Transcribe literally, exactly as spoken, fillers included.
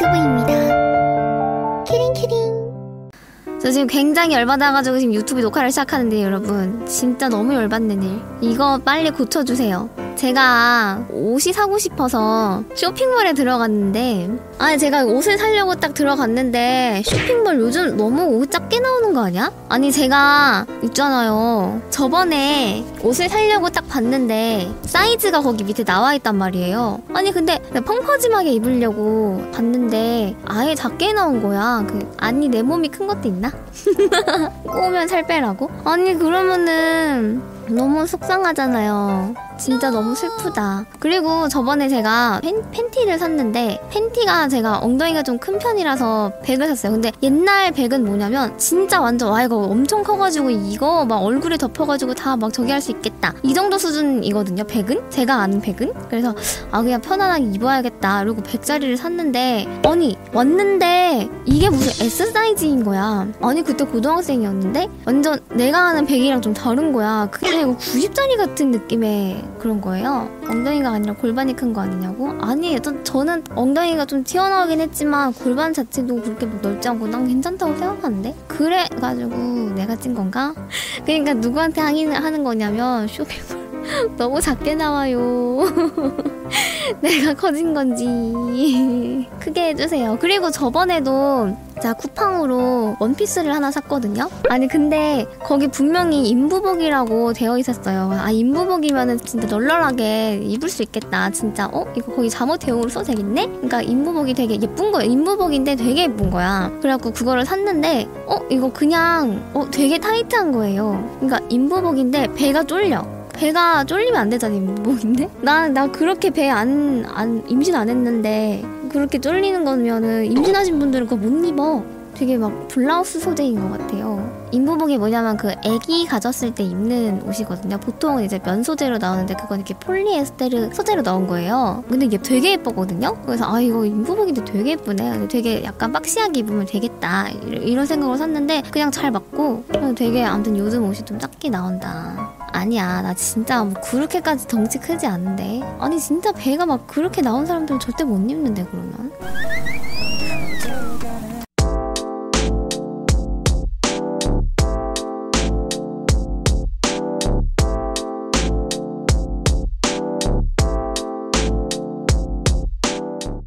유튜브입니다. 키링키링. 저 지금 굉장히 열받아가지고 지금 유튜브 녹화를 시작하는데요, 여러분. 진짜 너무 열받는 일. 이거 빨리 고쳐주세요. 제가 옷이 사고 싶어서 쇼핑몰에 들어갔는데, 아니 제가 옷을 사려고 딱 들어갔는데 쇼핑몰 요즘 너무 옷 작게 나오는 거 아니야? 아니 제가 있잖아요, 저번에 옷을 사려고 딱 봤는데 사이즈가 거기 밑에 나와있단 말이에요. 아니 근데 펑퍼짐하게 입으려고 봤는데 아예 작게 나온 거야. 그 아니 내 몸이 큰 것도 있나? 꼬우면 살 빼라고? 아니 그러면은 너무 속상하잖아요. 진짜 너무 슬프다. 그리고 저번에 제가 팬, 팬티를 샀는데 팬티가 제가 엉덩이가 좀 큰 편이라서 백을 샀어요. 근데 옛날 백은 뭐냐면 진짜 완전 와 이거 엄청 커가지고 이거 막 얼굴에 덮어가지고 다 막 저기 할 수 있겠다, 이 정도 수준이거든요 백은? 제가 아는 백은? 그래서 아 그냥 편안하게 입어야겠다 이러고 백짜리를 샀는데, 아니 왔는데 이게 무슨 S 사이즈인 거야. 아니 그때 고등학생이었는데 완전 내가 아는 백이랑 좀 다른 거야. 근데 이거 구십짜리 같은 느낌의 그런 거예요. 엉덩이가 아니라 골반이 큰 거 아니냐고? 아니 저는 엉덩이가 좀 튀어나오긴 했지만 골반 자체도 그렇게 넓지 않고 난 괜찮다고 생각하는데? 그래가지고 내가 찐 건가? 그러니까 누구한테 항의하는 거냐면 쇼핑몰 너무 작게 나와요. 내가 커진 건지 크게 해주세요. 그리고 저번에도 자 쿠팡으로 원피스를 하나 샀거든요. 아니 근데 거기 분명히 인부복이라고 되어 있었어요. 아 인부복이면은 진짜 널널하게 입을 수 있겠다. 진짜 어? 이거 거기 잠옷 대용으로 써도 되겠네? 그러니까 인부복이 되게 예쁜 거예요. 인부복인데 되게 예쁜 거야. 그래갖고 그거를 샀는데 어? 이거 그냥 어 되게 타이트한 거예요. 그러니까 인부복인데 배가 쫄려. 배가 쫄리면 안 되잖아, 인부복인데? 나, 나 그렇게 배 안, 안, 임신 안 했는데 그렇게 쫄리는 거면은 임신하신 분들은 그거 못 입어. 되게 막 블라우스 소재인 것 같아요. 인부복이 뭐냐면 그 애기 가졌을 때 입는 옷이거든요. 보통은 이제 면 소재로 나오는데 그건 이렇게 폴리에스테르 소재로 나온 거예요. 근데 이게 되게 예쁘거든요. 그래서 아 이거 인부복인데 되게 예쁘네, 되게 약간 박시하게 입으면 되겠다 이런 생각으로 샀는데 그냥 잘 맞고 되게 아무튼 요즘 옷이 좀 작게 나온다. 아니야 나 진짜 뭐 그렇게까지 덩치 크지 않은데. 아니 진짜 배가 막 그렇게 나온 사람들은 절대 못 입는데 그러면.